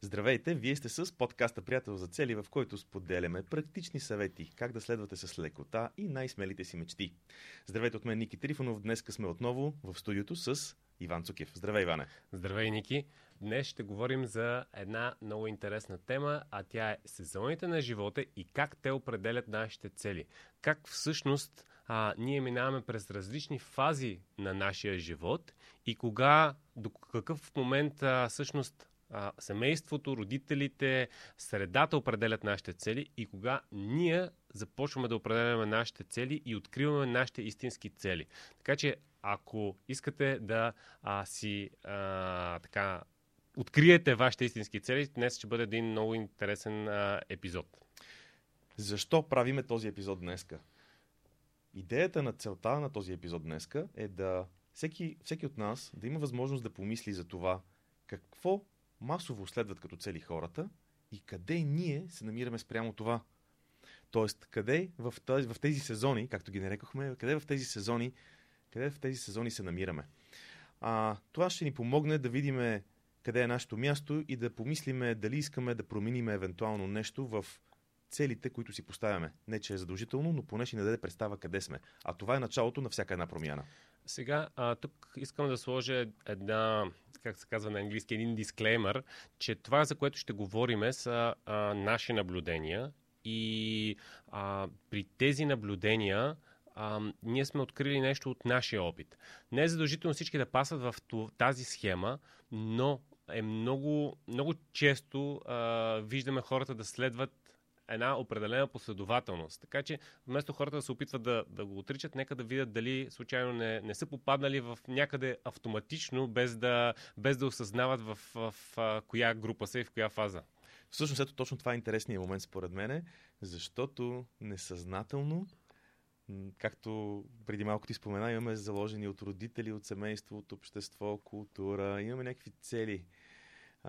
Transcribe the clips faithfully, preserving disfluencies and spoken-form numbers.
Здравейте, вие сте с подкаста Приятел за цели, в който споделяме практични съвети, как да следвате с лекота и най-смелите си мечти. Здравейте от мен, Ники Трифонов. Днес сме отново в студиото с Иван Цукев. Здравей, Иване! Здравей, Ники! Днес ще говорим за една много интересна тема, а тя е сезоните на живота и как те определят нашите цели. Как всъщност а, ние минаваме през различни фази на нашия живот и кога, до какъв момент а, всъщност а, семейството, родителите, средата определят нашите цели и кога ние започваме да определяме нашите цели и откриваме нашите истински цели. Така че ако искате да а, си а, така откриете вашите истински цели, днес ще бъде един много интересен а, епизод. Защо правиме този епизод днеска? Идеята на целта на този епизод днеска е да всеки, всеки от нас да има възможност да помисли за това какво масово следват като цели хората и къде ние се намираме спрямо това. Тоест, къде в тези, в тези сезони, както ги нарекохме, къде в тези сезони Къде в тези сезони се намираме. А, това ще ни помогне да видим къде е нашето място и да помислиме дали искаме да променим евентуално нещо в целите, които си поставяме. Не, че е задължително, но поне ще ни даде представа къде сме. А това е началото на всяка една промяна. Сега, а, тук искам да сложа една, как се казва на английски, един дисклеймър, че това, за което ще говорим, са а, наши наблюдения и а, при тези наблюдения А, ние сме открили нещо от нашия опит. Не е задължително всички да пасат в тази схема, но е много, много често а, виждаме хората да следват една определена последователност. Така че вместо хората да се опитват да, да го отричат, нека да видят дали случайно не, не са попаднали в някъде автоматично, без да, без да осъзнават в, в, в коя група са и в коя фаза. Всъщност, ето точно това е интересният момент според мене, защото несъзнателно, както преди малко ти спомена, имаме заложени от родители, от семейство, от общество, култура. Имаме някакви цели.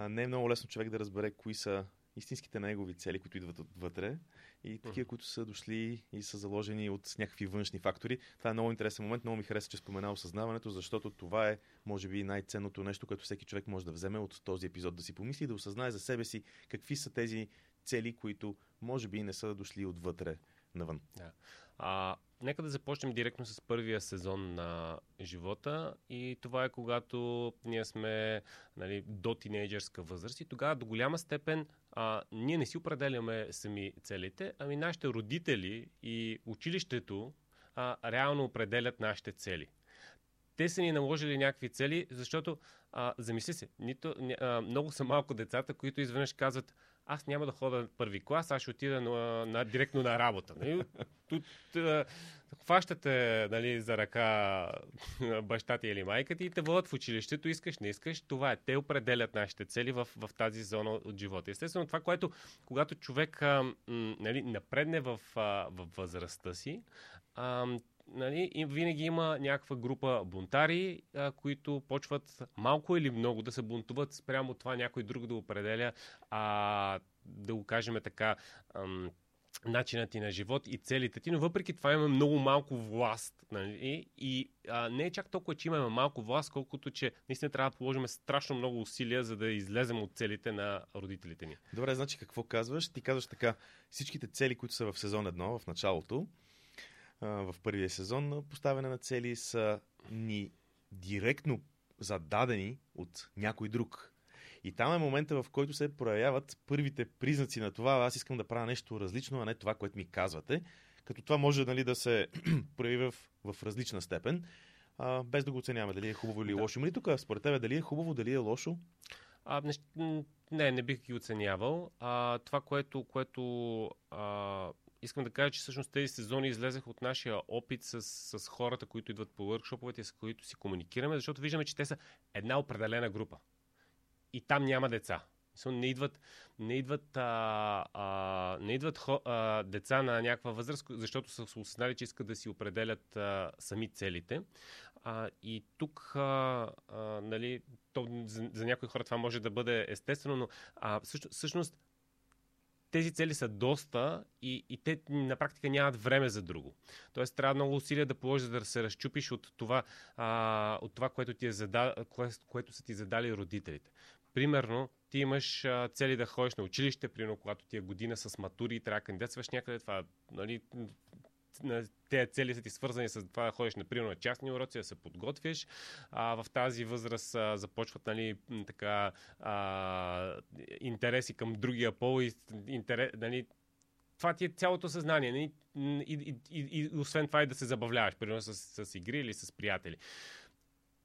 Не е много лесно човек да разбере кои са истинските негови цели, които идват отвътре и такива, които са дошли и са заложени от някакви външни фактори. Това е много интересен момент. Много ми хареса, че спомена осъзнаването, защото това е, може би, най-ценното нещо, което всеки човек може да вземе от този епизод. Да си помисли и да осъзнае за себе си какви са тези цели, които може би не са дошли отвътре навън. Да. А, нека да започнем директно с първия сезон на живота и това е когато ние сме, нали, до тинейджерска възраст и тогава до голяма степен а, ние не си определяме сами целите, ами нашите родители и училището а, реално определят нашите цели. Те са ни наложили някакви цели, защото а, замисли се, нито, а, много са малко децата, които изведнъж казват: аз няма да ходя първи клас, аз ще отида на, на, директно на работа. Нали? Тут а, хващате, нали, за ръка баща ти или майка ти и те водят в училището, искаш, не искаш. Това е. Те определят нашите цели в, в тази зона от живота. Естествено, това, което когато човек а, м, нали, напредне в, а, в възрастта си, а, нали, и винаги има някаква група бунтари, а, които почват малко или много да се бунтуват спрямо това някой друг да определя, а, да го кажем така, ам, начинът ти на живот и целите ти, но въпреки това имаме много малко власт. Нали? И а, не е чак толкова, че имаме малко власт, колкото че наистина трябва да положим страшно много усилия, за да излезем от целите на родителите ни. Добре, значи какво казваш? Ти казваш така: всичките цели, които са в сезон едно, в началото, в първия сезон на поставяне на цели, са ни директно зададени от някой друг. И там е момента, в който се проявяват първите признаци на това: аз искам да правя нещо различно, а не това, което ми казвате. Като това може, нали, да се прояви в, в различна степен, а, без да го оценяваме дали е хубаво или да. лошо. Мали тук, според тебе, дали е хубаво, дали е лошо? А, не, не, не бих ги оценявал. А, това, което... което а... Искам да кажа, че всъщност тези сезони излезех от нашия опит с, с хората, които идват по въркшоповете, с които си комуникираме, защото виждаме, че те са една определена група. И там няма деца. Не идват, не идват, а, а, не идват хо, а, деца на някаква възраст, защото са се осъзнали, че искат да си определят а, сами целите. А, и тук, а, а, нали, то, за, за някои хора това може да бъде естествено, но а, също, всъщност тези цели са доста и, и те на практика нямат време за друго. Тоест трябва много усилия да положиш, да се разчупиш от това, а, от това което, ти е зада... кое, което са ти задали родителите. примерно, ти имаш а, цели да ходиш на училище, примерно, когато ти е година с матури и трябва да кандидатстваш някъде, това, нали, те цели са ти свързани с това да ходиш, например, на частни уроци, да се подготвиш. А, в тази възраст а, започват, нали, така, а, интереси към другия пол и интерес, нали, това ти е цялото съзнание. И, и, и, и освен това и да се забавляваш, примерно с, с игри или с приятели.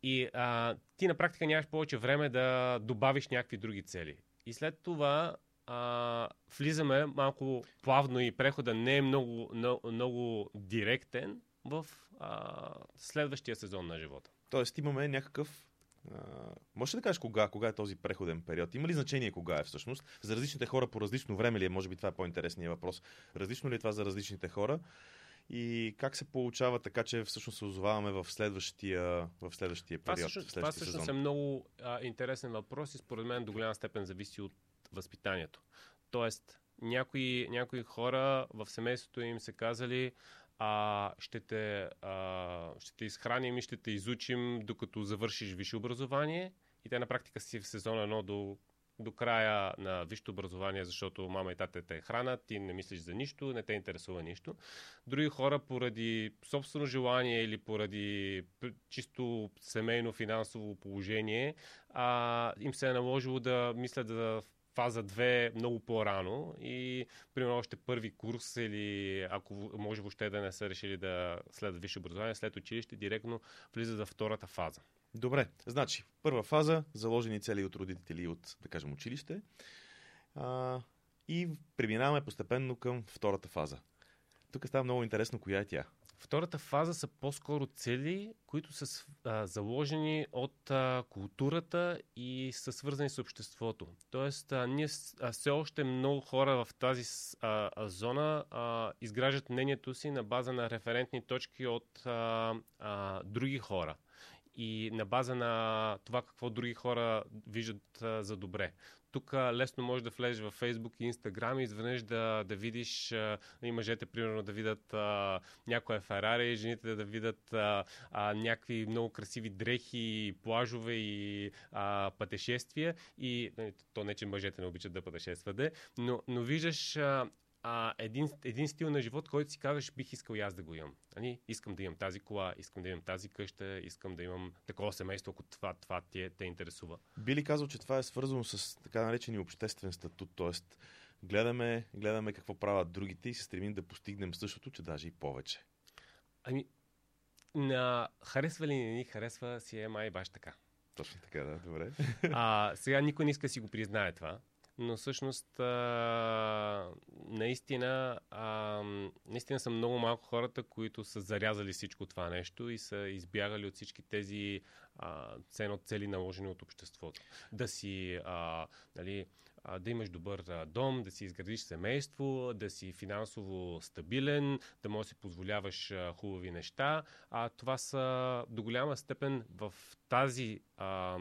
И а, ти на практика нямаш повече време да добавиш някакви други цели. И след това а, влизаме малко плавно и прехода не е много, много, много директен в а, следващия сезон на живота. Тоест имаме някакъв... Може ли да кажеш кога? Кога е този преходен период? Има ли значение кога е всъщност? За различните хора по различно време ли е? Може би това е по-интересният въпрос. Различно ли е това за различните хора? И как се получава така, че всъщност се озоваваме в следващия, в следващия период? Това всъщност, в следващия това всъщност сезон? Е много а, интересен въпрос и според мен до голяма степен зависи от възпитанието. Тоест, някои, някои хора в семейството им се казали... А, ще, те, а, ще те изхраним и ще те изучим, докато завършиш висше образование. И те на практика си в сезон едно до, до края на висшето образование, защото мама и тате те хранат, ти не мислиш за нищо, не те интересува нищо. Други хора поради собствено желание или поради чисто семейно финансово положение а, им се е наложило да мислят да фаза две много по-рано и примерно още първи курс или ако може въобще да не са решили да следват висше образование, след училище директно влизат във втората фаза. Добре, значи първа фаза, заложени цели от родители и от, да кажем, училище а, и преминаваме постепенно към втората фаза. Тук става много интересно коя е тя. Втората фаза са по-скоро цели, които са а, заложени от а, културата и са свързани с обществото. Тоест, а, ние а, все още много хора в тази а, а, зона а, изграждат мнението си на база на референтни точки от а, а, други хора. И на база на това какво други хора виждат а, за добре. Тук а, лесно можеш да влезеш във Фейсбук и Инстаграм и изведнъж да, да видиш а, и мъжете, примерно, да видят а, някоя Ферари, жените да видят а, а, някакви много красиви дрехи, плажове и а, пътешествия. И то не, че мъжете не обичат да пътешестват, но, но виждаш... А, А, един, един стил на живот, който си казваш, бих искал и аз да го имам. Нали? Искам да имам тази кола, искам да имам тази къща, искам да имам такова семейство, ако това, това те, те интересува. Би ли казал, че това е свързано с така наречения обществен статут, т.е. гледаме, гледаме какво правят другите и се стремим да постигнем същото, че даже и повече? Ами, на харесва ли не ни харесва, си е май баш така. Точно така, да, добре. А, сега никой не иска да си го признае това. Но всъщност а, наистина, а, наистина са много малко хората, които са зарязали всичко това нещо и са избягали от всички тези а, ценно цели наложени от обществото. Да си, а, нали, а, да имаш добър а, дом, да си изградиш семейство, да си финансово стабилен, да можеш да си позволяваш а, хубави неща. А, това са до голяма степен в тази... А,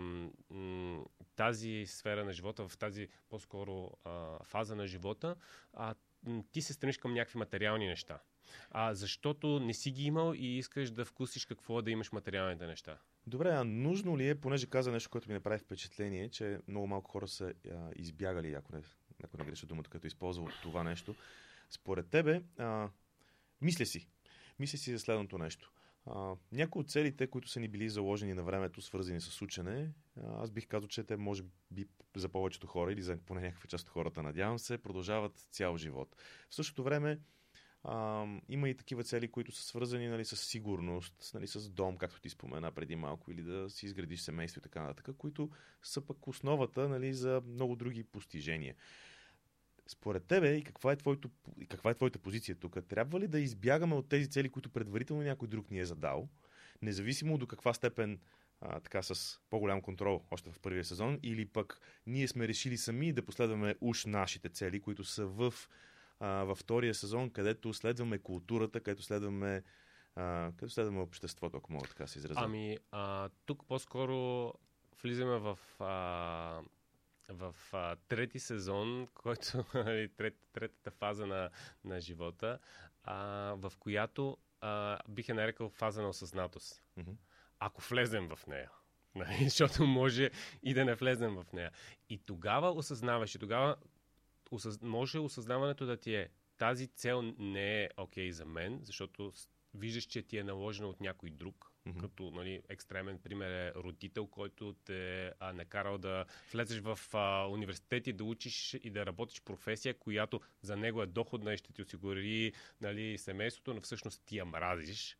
м- тази сфера на живота, в тази по-скоро а, фаза на живота, а, ти се стремиш към някакви материални неща. А, защото не си ги имал и искаш да вкусиш какво е да имаш материалните неща. Добре, а нужно ли е, понеже каза нещо, което ми направи впечатление, че много малко хора са а, избягали, ако не, ако не греша думата, като използвал това нещо. Според тебе, а, мисля си. Мисля си за следното нещо. Uh, някои от целите, които са ни били заложени на времето, свързани с учене, аз бих казал, че те може би за повечето хора или за поне някаква част от хората, надявам се, продължават цял живот. В същото време uh, има и такива цели, които са свързани, нали, с сигурност, нали, с дом, както ти спомена преди малко, или да си изградиш семейство и така нататък, които са пък основата, нали, за много други постижения. Според тебе и каква е, твоето, каква е твоята позиция тук? Трябва ли да избягаме от тези цели, които предварително някой друг ни е задал, независимо до каква степен а, така с по-голям контрол още в първия сезон, или пък ние сме решили сами да последваме уж нашите цели, които са в, а, във втория сезон, където следваме културата, където следваме, а, където следваме обществото, ако мога така се изразя. Ами, а, тук по-скоро влизаме в... А... в а, трети сезон, който е трет, третата фаза на, на живота, а, в която а, бих е нарекал фаза на осъзнатост. Mm-hmm. Ако влезем в нея. защото може и да не влезем в нея. И тогава осъзнаваш, и тогава осъз... може осъзнаването да ти е тази цел не е окей okay за мен, защото виждаш, че ти е наложена от някой друг. Mm-hmm. Като нали, екстремен пример е родител, който те е накарал да влезеш в а, университет и да учиш и да работиш професия, която за него е доходна и ще ти осигури нали, семейството, но всъщност ти я мразиш.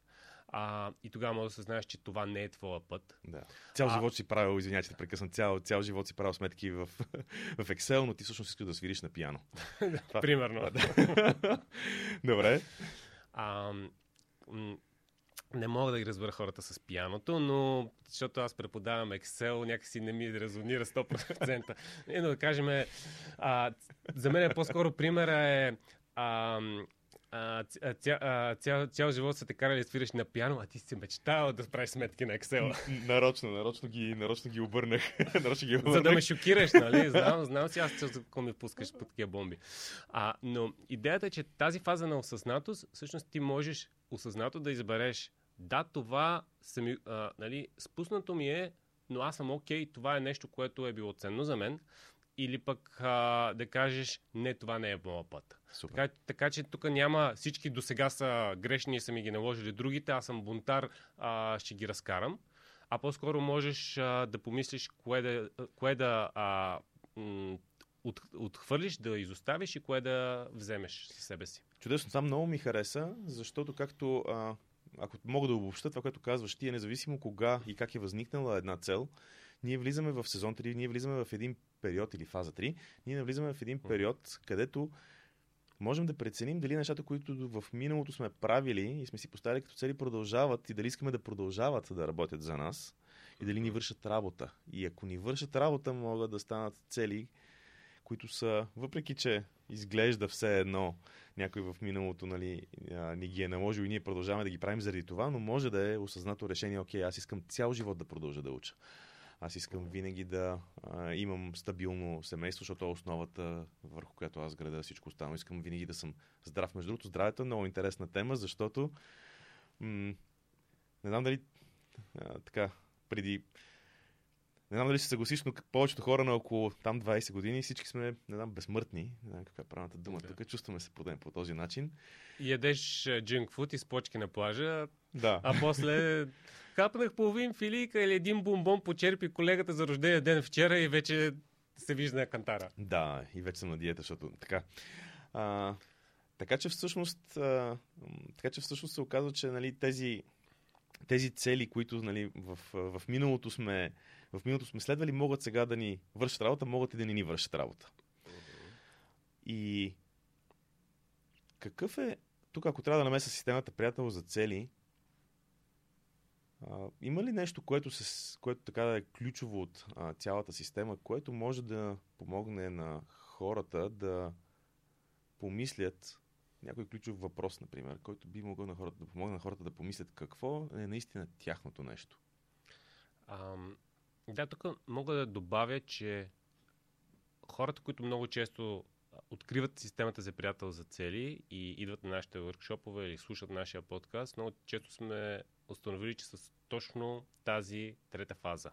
А, и тогава може да се знаеш, че това не е твоя път. Да. Цял а... живот си правил, извинявай, че прекъсна, цял, цял живот си правил сметки в, в Excel, но ти всъщност искаш да свириш на пиано. това... Примерно. Да. Добре. А, м- Не мога да ги разбера хората с пианото, но защото аз преподавам Excel, някакси не ми резонира сто процента. Но да кажем, а, за мен е по-скоро примера е а, а, ця, а, цял, цял живот са те карали да свираш на пиано, а ти си мечтал да правиш сметки на Excel. Нарочно, нарочно ги, нарочно ги обърнах. нарочно ги обърнах. За да ме шокираш, нали? Знам, знам си, аз ако ми пускаш по такива бомби. А, но идеята е, че тази фаза на осъзнатост, всъщност ти можеш осъзнато да избереш да, това съм, а, нали, спуснато ми е, но аз съм окей, okay, това е нещо, което е било ценно за мен. Или пък а, да кажеш, не, това не е моя път. Така, така че тук няма, всички до сега са грешни и са ми ги наложили другите, аз съм бунтар, а, ще ги разкарам. А по-скоро можеш а, да помислиш кое да, кое да а, от, отхвърлиш, да изоставиш и кое да вземеш със себе си. Чудесно, това много ми хареса, защото както... А... Ако мога да обобща това, което казваш ти, е независимо кога и как е възникнала една цел, ние влизаме в сезон три, ние влизаме в един период или фаза три, ние навлизаме в един период, където можем да преценим дали нещата, които в миналото сме правили и сме си поставили като цели, продължават и дали искаме да продължават да работят за нас и дали ни вършат работа. И ако ни вършат работа, могат да станат цели, които са, въпреки че изглежда все едно някой в миналото нали, ни ги е наложил и ние продължаваме да ги правим заради това, но може да е осъзнато решение, окей, аз искам цял живот да продължа да уча. Аз искам винаги да а, имам стабилно семейство, защото е основата, върху която аз града всичко останало. Искам винаги да съм здрав. Между другото, здравето е много интересна тема, защото м- не знам дали а, така, преди Не знам дали се съгласиш, но повечето хора на около там двайсет години всички сме, не знам, безсмъртни. Не знам каква е правната дума. Да. Тук чувстваме се проден по този начин. Ядеш джънк фуд и с почки на плажа, да. А после капнах половин филийка или един бомбон почерпи колегата за рождения ден вчера и вече се вижда на кантара. Да, и вече съм на диета, защото така. А, така, че всъщност, а, така че всъщност се оказва, че нали, тези, тези цели, които нали, в, в миналото сме В миналото сме следвали, могат сега да ни вършат работа, могат и да не ни вършат работа. И какъв е, тук ако трябва да намеса системата приятел за цели, а, има ли нещо, което, се, което така да е ключово от а, цялата система, което може да помогне на хората да помислят някой ключов въпрос, например, който би могъл на хората, да помогне на хората да помислят какво е наистина тяхното нещо? Ам... Да, тук мога да добавя, че хората, които много често откриват системата за приятел за цели и идват на нашите въркшопове или слушат нашия подкаст, много често сме установили, че са точно тази трета фаза,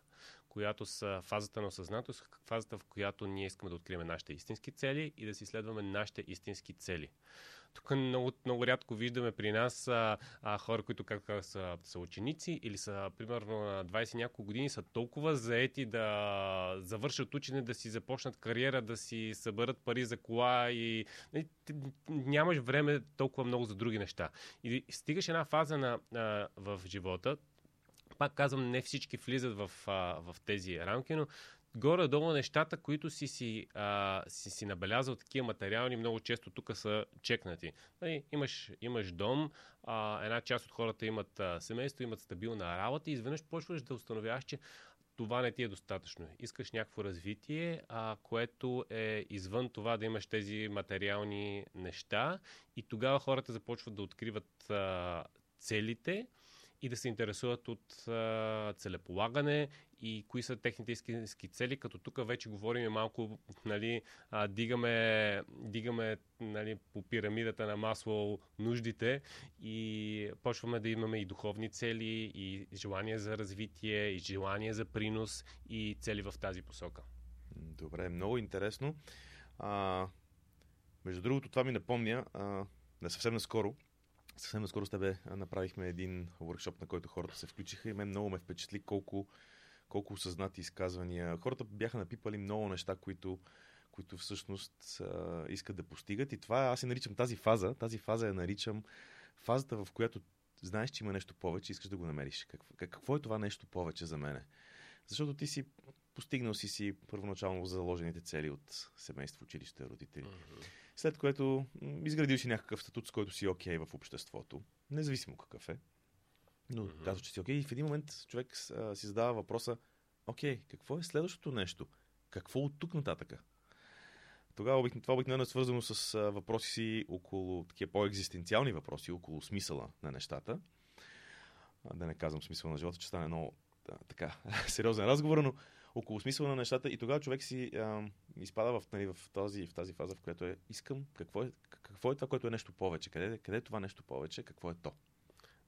която са фазата на осъзнатост, фазата в която ние искаме да открием нашите истински цели и да си следваме нашите истински цели. Тук много, много рядко виждаме при нас а, а, хора, които както са, са ученици или са примерно на двайсет няколко години, са толкова заети да завършат учене, да си започнат кариера, да си съберат пари за кола и нямаш време толкова много за други неща. И стигаш една фаза на, а, в живота, пак казвам, не всички влизат в, а, в тези рамки, но горе-долу нещата, които си си, а, си си набелязал, такива материални, много често тук са чекнати. Нали, имаш, имаш дом, а, една част от хората имат а, семейство, имат стабилна работа и изведнъж почваш да установяваш, че това не ти е достатъчно. Искаш някакво развитие, а, което е извън това да имаш тези материални неща и тогава хората започват да откриват а, целите и да се интересуват от а, целеполагане и кои са техните истински цели, като тук вече говорим малко, нали, а, дигаме, дигаме нали, по пирамидата на Маслоу нуждите и почваме да имаме и духовни цели, и желание за развитие, и желание за принос, и цели в тази посока. Добре, много интересно. А, между другото, това ми напомня, а, не съвсем наскоро, Съвсем наскоро с тебе направихме един workshop, на който хората се включиха и мен много ме впечатли колко, колко осъзнати изказвания. Хората бяха напипали много неща, които, които всъщност а, искат да постигат. И това аз я наричам тази фаза. Тази фаза я наричам фазата, в която знаеш, че има нещо повече и искаш да го намериш. Какво, какво е това нещо повече за мене? Защото ти си постигнал си си първоначално заложените цели от семейство, училище, родители. След което изградил си някакъв статут, с който си окей в обществото. Независимо какъв е. Но mm-hmm. казва, че си окей. И в един момент човек а, си задава въпроса окей, какво е следващото нещо? Какво от тук нататъка? Тогава обикновено, това обикновено е свързано с а, въпроси си около такива по-екзистенциални въпроси, около смисъла на нещата. А, да не казвам смисъл на живота, че стане много а, така сериозен разговор, но около смисъла на нещата. И тогава човек си а, изпада в, нали, в, този, в тази фаза, в която е искам, какво е, какво е това, което е нещо повече, къде, къде е това нещо повече, какво е то.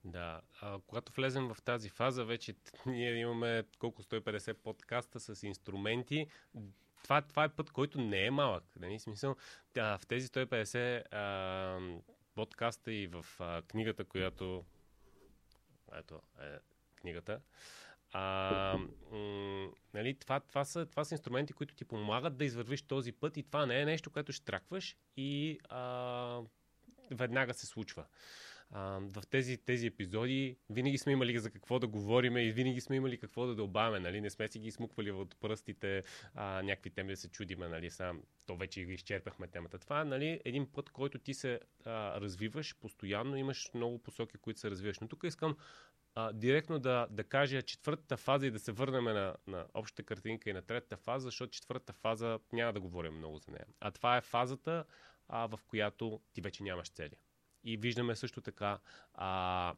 Да, а, когато влезем в тази фаза, вече ние имаме колко сто и петдесет подкаста с инструменти. Това, това е път, който не е малък. Нали? Смисъл, а, в тези сто и петдесет а, подкаста и в а, книгата, която ето е книгата, А, м, нали, това, това, са, това са инструменти, които ти помагат да извървиш този път и това не е нещо, което ще тракваш и а, веднага се случва. А, в тези, тези епизоди винаги сме имали за какво да говорим и винаги сме имали какво да дълбаваме. Нали? Не сме си ги измуквали от пръстите а, някакви теми да се чудиме. Нали? Сам, то вече ги изчерпахме темата. Това е нали, един път, който ти се а, развиваш постоянно. Имаш много посоки, които се развиваш. Но тук искам А, директно да, да кажа четвъртата фаза и да се върнем на, на общата картинка и на третата фаза, защото четвъртата фаза няма да говорим много за нея. А това е фазата, а, в която ти вече нямаш цели. И виждаме също така а,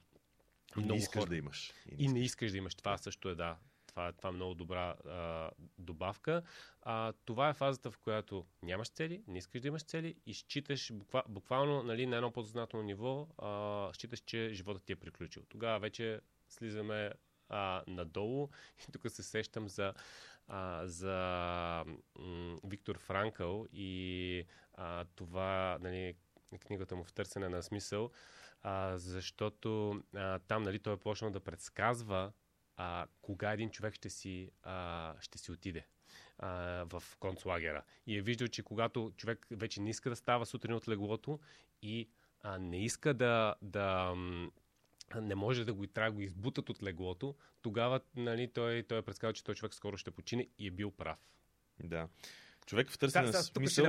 много хора. Не искаш хора. да имаш. И не искаш. и не искаш да имаш. Това също е, да. Това, това е много добра а, добавка. А, това е фазата, в която нямаш цели, не искаш да имаш цели и считаш буква, буквално нали, на едно подсъзнателно ниво, а, считаш, че животът ти е приключил. Тогава вече слизаме а, надолу и тук се сещам за, а, за м, Виктор Франкъл и а, това нали, книгата му в търсене на смисъл, а, защото а, там нали, той е почнал да предсказва А, кога един човек ще си, а, ще си отиде а, в концлагера. И е виждал, че когато човек вече не иска да става сутрин от леглото и а, не иска да, да не може да го, трябва да го избутат от леглото, тогава нали, той, той е предсказал, че той човек скоро ще почине и е бил прав. Да. Човек в търсене на смисъл...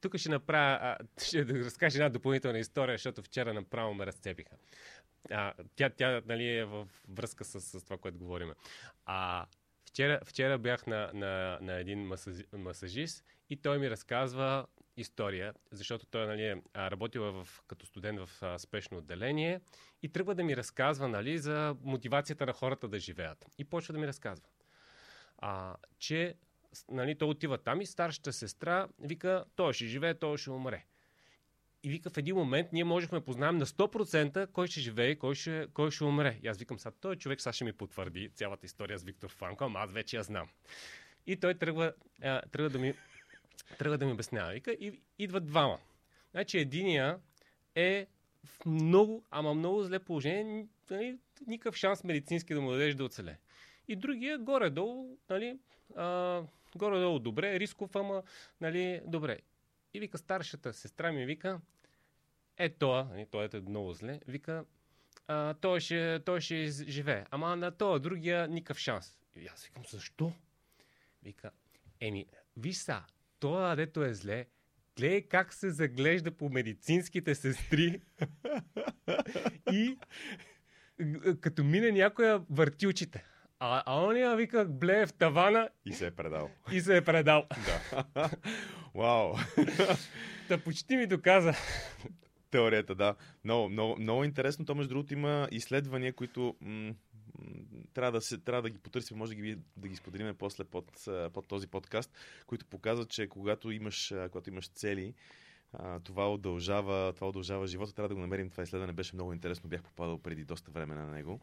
Тук ще направя... Ще разкажа една допълнителна история, защото вчера направо ме разцепиха. А, тя тя нали, е във връзка с, с това, което говорим. А, вчера, вчера бях на, на, на един масаж, масажист и той ми разказва история, защото той нали, е работила в, като студент в а, спешно отделение и тръгва да ми разказва нали, за мотивацията на хората да живеят. И почва да ми разказва, а, че нали, той отива там и старшата сестра вика, той ще живее, той ще умре. И вика, в един момент ние можехме да познаем на сто процента кой ще живее, кой ще, кой ще умре. И аз викам, сега той човек сега ще ми потвърди цялата история с Виктор Франкъл, ама аз вече я знам. И той тръгва, а, тръгва, да, ми, тръгва да ми обяснява. Вика, и идват двама. Значи единия е в много, ама много зле положение, нали, никакъв шанс медицински да му дадеш да оцеле. И другия горе-долу, нали, а, горе-долу добре, рисков, ама нали, добре. И вика, старшата сестра ми вика, е тоя, той е много зле, вика, а, той, ще, той ще живее. Ама на тоя другия никакъв шанс. И аз викам, защо? Вика, еми, виж са, тоя, дето е зле, гледай как се заглежда по медицинските сестри и като мине някоя върти очите. А, а ония вика, блее в тавана. И се е предал. И се е предал. Да. Вау. Та почти ми доказа. Теорията, да. Много, много, много интересно. То, между другото, има изследвания, които м- трябва, да се, трябва да ги потърсим, може да ги, да ги споделим после под, под този подкаст, които показват, че когато имаш, когато имаш цели, това удължава, това удължава живота. Трябва да го намерим. Това изследване беше много интересно. Бях попадал преди доста време на него.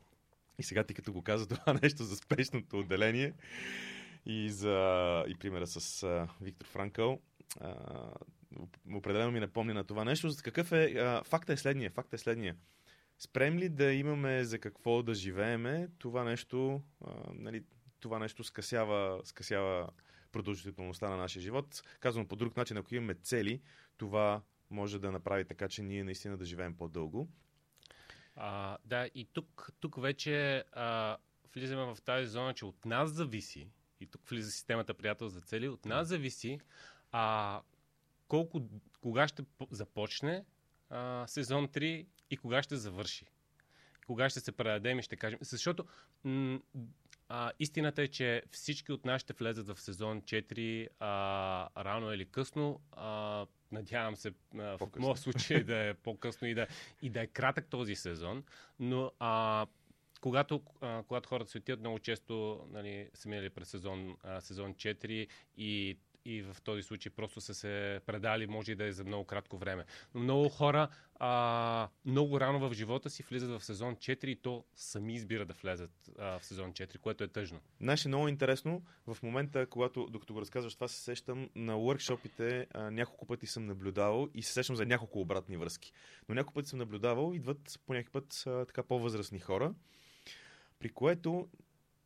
И сега ти като го каза това нещо за спешното отделение и за и примера с а, Виктор Франкъл, а, определено ми напомня на това нещо. Какъв е, а, факта е следния, факта е следния. Спрем ли да имаме за какво да живееме, това нещо, а, нали, това нещо скъсява, скъсява продължителността на нашия живот. Казвам по друг начин, ако имаме цели, това може да направи така, че ние наистина да живеем по-дълго. А, да, и тук, тук вече а, влизаме в тази зона, че от нас зависи, и тук влиза системата Приятел за цели, от нас зависи а, колко, кога ще започне а, сезон три и кога ще завърши. Кога ще се предадем и ще кажем. Защото м- а, истината е, че всички от нас ще влезат в сезон четири а, рано или късно. А, Надявам се в моят случай да е по-късно и да, и да е кратък този сезон, но а, когато, а, когато хората се отидат, много често, нали, са минали през сезон, а, сезон четири и, и в този случай просто са се предали, може и да е за много кратко време. Но много хора а, много рано в живота си влизат в сезон четири и то сами избира да влезат а, в сезон четири, което е тъжно. Наше много интересно. В момента, когато, докато го разказваш това, се сещам на уъркшопите, а, няколко пъти съм наблюдавал и се сещам за няколко обратни връзки. Но няколко пъти съм наблюдавал, идват по някакъв път а, така по-възрастни хора, при което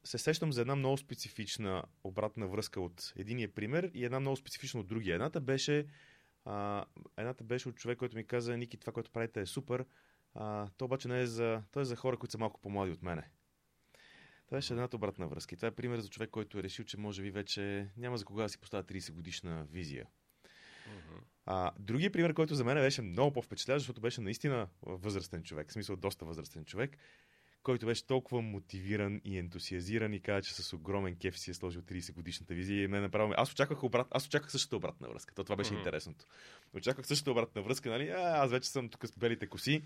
се сещам за една много специфична обратна връзка от единия пример и една много специфична от другия. Едната беше, а, едната беше от човек, който ми каза: "Ники, това, което правите, е супер. А, то обаче не е за, то е за хора, които са малко по-млади от мене." Това беше едната обратна връзка. И това е пример за човек, който е решил, че може би вече няма за кога да си поставя тридесет годишна визия. Uh-huh. А, другия пример, който за мен беше много по-впечатляващ, защото беше наистина възрастен човек, в смисъл доста възрастен човек, който беше толкова мотивиран и ентусиазиран и каза, че с огромен кеф си е сложил тридесет годишната визия и ме направо... Аз очаквах, обрат... аз очаквах същата обратна връзка. То това беше mm-hmm. интересното. Очаквах същата обратна връзка, нали? А, аз вече съм тук с белите коси.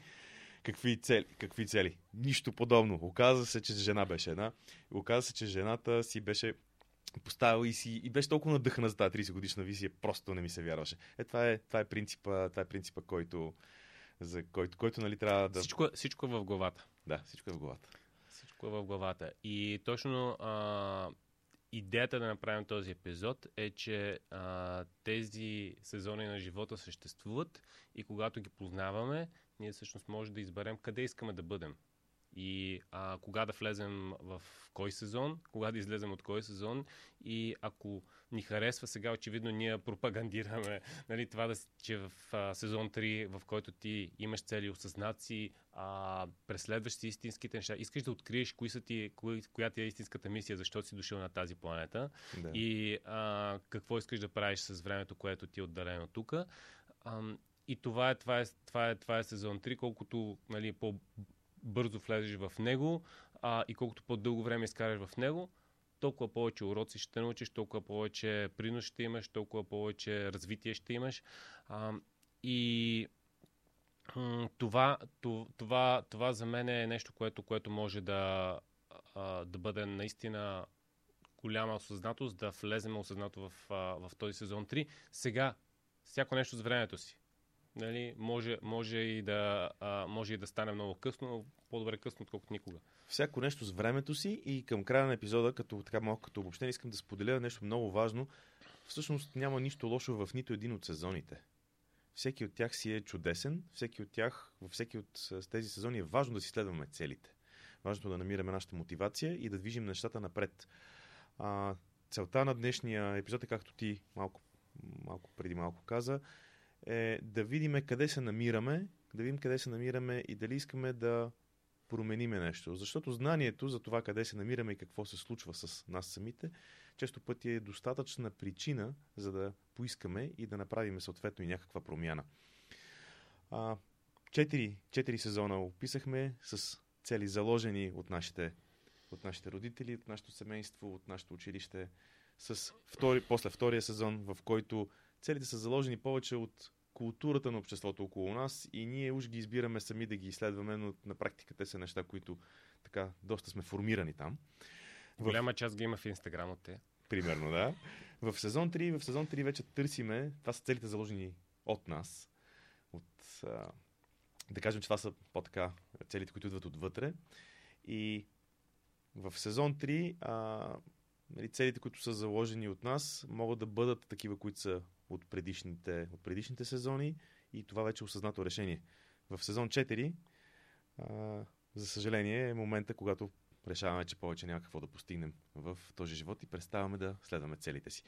Какви цели? Какви цели? Нищо подобно. Оказа се, че жена беше една. Оказа се, че жената си беше поставила и си... И беше толкова надъхана за тази тридесет годишна визия. Просто не ми се вярваше. Е, това е, това е принципа, това е принципа, който... За който, който, нали, трябва да... Всичко, всичко е в главата. Да, всичко е в главата. Всичко е в главата. И точно а, идеята да направим този епизод е, че а, тези сезони на живота съществуват и когато ги познаваме, ние всъщност можем да изберем къде искаме да бъдем. И а, кога да влезем в кой сезон, кога да излезем от кой сезон, и ако ни харесва, сега очевидно ние пропагандираме, нали, това, да, че в а, сезон три, в който ти имаш цели, осъзнат си, а, преследваш си истинските неща, искаш да откриеш кои са ти, кои, коя ти е истинската мисия, защо си дошъл на тази планета, да, и а, какво искаш да правиш с времето, което ти е отделено тук. И това е, това е, това е, това е сезон три, колкото, нали, по- бързо влезеш в него а, и колкото по-дълго време изкараш в него, толкова повече уроци ще научиш, толкова повече принос ще имаш, толкова повече развитие ще имаш. А, и това, това, това за мен е нещо, което, което може да, а, да бъде наистина голяма осъзнатост, да влезем осъзнато в, а, в този сезон три. Сега, всяко нещо с времето си. Нали, може, може, и да, а, може и да стане много късно, но по-добре късно, отколкото никога. Всяко нещо с времето си, и към края на епизода, като така малко като обобщение, искам да споделя нещо много важно. Всъщност няма нищо лошо в нито един от сезоните. Всеки от тях си е чудесен, всеки от тях, във всеки от тези сезони е важно да си следваме целите. Важно да намираме нашата мотивация и да движим нещата напред. А, целта на днешния епизод е, както ти малко, малко преди малко каза, е да видим къде се намираме, да видим къде се намираме и дали искаме да промениме нещо. Защото знанието за това къде се намираме и какво се случва с нас самите, често пъти е достатъчна причина, за да поискаме и да направим съответно и някаква промяна. А, четири, четири сезона описахме с цели заложени от нашите, от нашите родители, от нашето семейство, от нашето училище, с втори, после втория сезон, в който целите са заложени повече от културата на обществото около нас и ние уж ги избираме сами да ги изследваме, но на практика те са неща, които така доста сме формирани там. Голяма част ги има в Инстаграм от те. Примерно, да. В сезон три, в сезон три вече търсиме, това са целите заложени от нас, от, а, да кажем, че това са по-така целите, които идват отвътре. И в сезон три а, целите, които са заложени от нас, могат да бъдат такива, които са от предишните, от предишните сезони, и това вече е осъзнато решение. В сезон четири, а, за съжаление, е момента, когато решаваме, че повече няма какво да постигнем в този живот и преставаме да следваме целите си.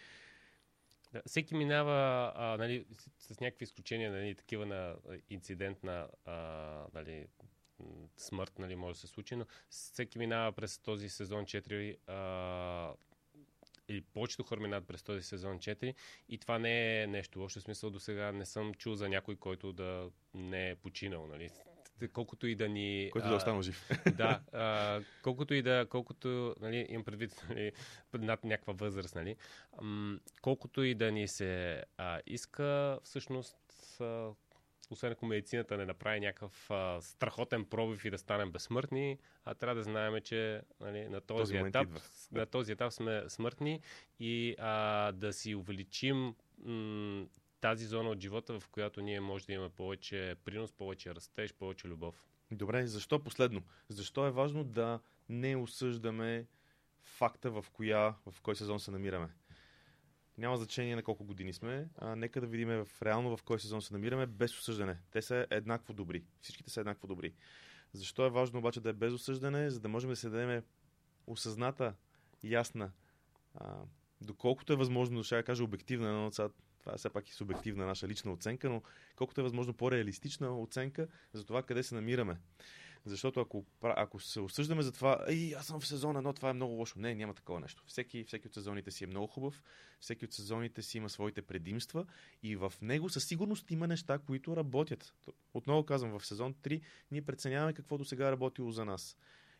Да, всеки минава а, нали, с някакви изключения, нали, такива на инцидент на а, нали, смърт, нали, може да се случи, но всеки минава през този сезон четири а, или повечето хора минават през този сезон четири и това не е нещо лошо. В смисъл, до сега не съм чул за някой, който да не е починал, нали? Колкото и да ни... Който да остана жив. Да. А, колкото и да... Колкото, нали, имам предвид, нали, над някаква възраст, нали. М- колкото и да ни се а, иска, всъщност, а, освен ако медицината не направи някакъв а, страхотен пробив и да станем безсмъртни, а трябва да знаем, че, нали, на този, този етап, на този етап сме смъртни и а, да си увеличим... М- тази зона от живота, в която ние може да имаме повече принос, повече растеж, повече любов. Добре, защо последно? Защо е важно да не осъждаме факта в коя, в кой сезон се намираме? Няма значение на колко години сме, а нека да видим в реално в кой сезон се намираме без осъждане. Те са еднакво добри. Всичките са еднакво добри. Защо е важно обаче да е без осъждане, за да можем да се дадем осъзната, ясна, а, доколкото е възможно, ще кажа обективна, но цялата това е все пак и субективна наша лична оценка, но колкото е възможно по-реалистична оценка за това къде се намираме. Защото ако, ако се осъждаме за това, ей, аз съм в сезон, но това е много лошо. Не, няма такова нещо. Всеки, всеки от сезоните си е много хубав, всеки от сезоните си има своите предимства и в него със сигурност има неща, които работят. Отново казвам, в сезон три ние преценяваме какво до сега е работило за нас.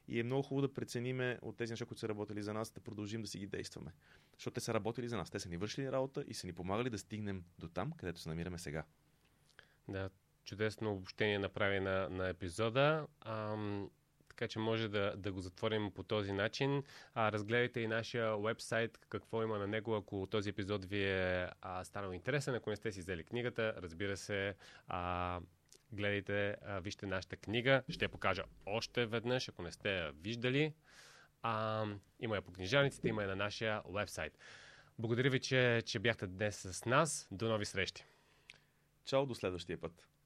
И е много хубаво да прецениме от тези неща, които са работили за нас, да продължим да си ги действаме. Защото те са работили за нас. Те са ни вършили работа и са ни помагали да стигнем до там, където се намираме сега. Да, чудесно обобщение направи на, на епизода. Ам... Така че може да, да го затворим по този начин. А, разгледайте и нашия уебсайт, какво има на него, ако този епизод ви е а, станал интересен. Ако не сте си взели книгата, разбира се... А... Гледайте, вижте нашата книга. Ще я покажа още веднъж, ако не сте я виждали. А, има я по книжарниците, има я на нашия уебсайт. Благодаря ви, че, че бяхте днес с нас. До нови срещи. Чао, до следващия път.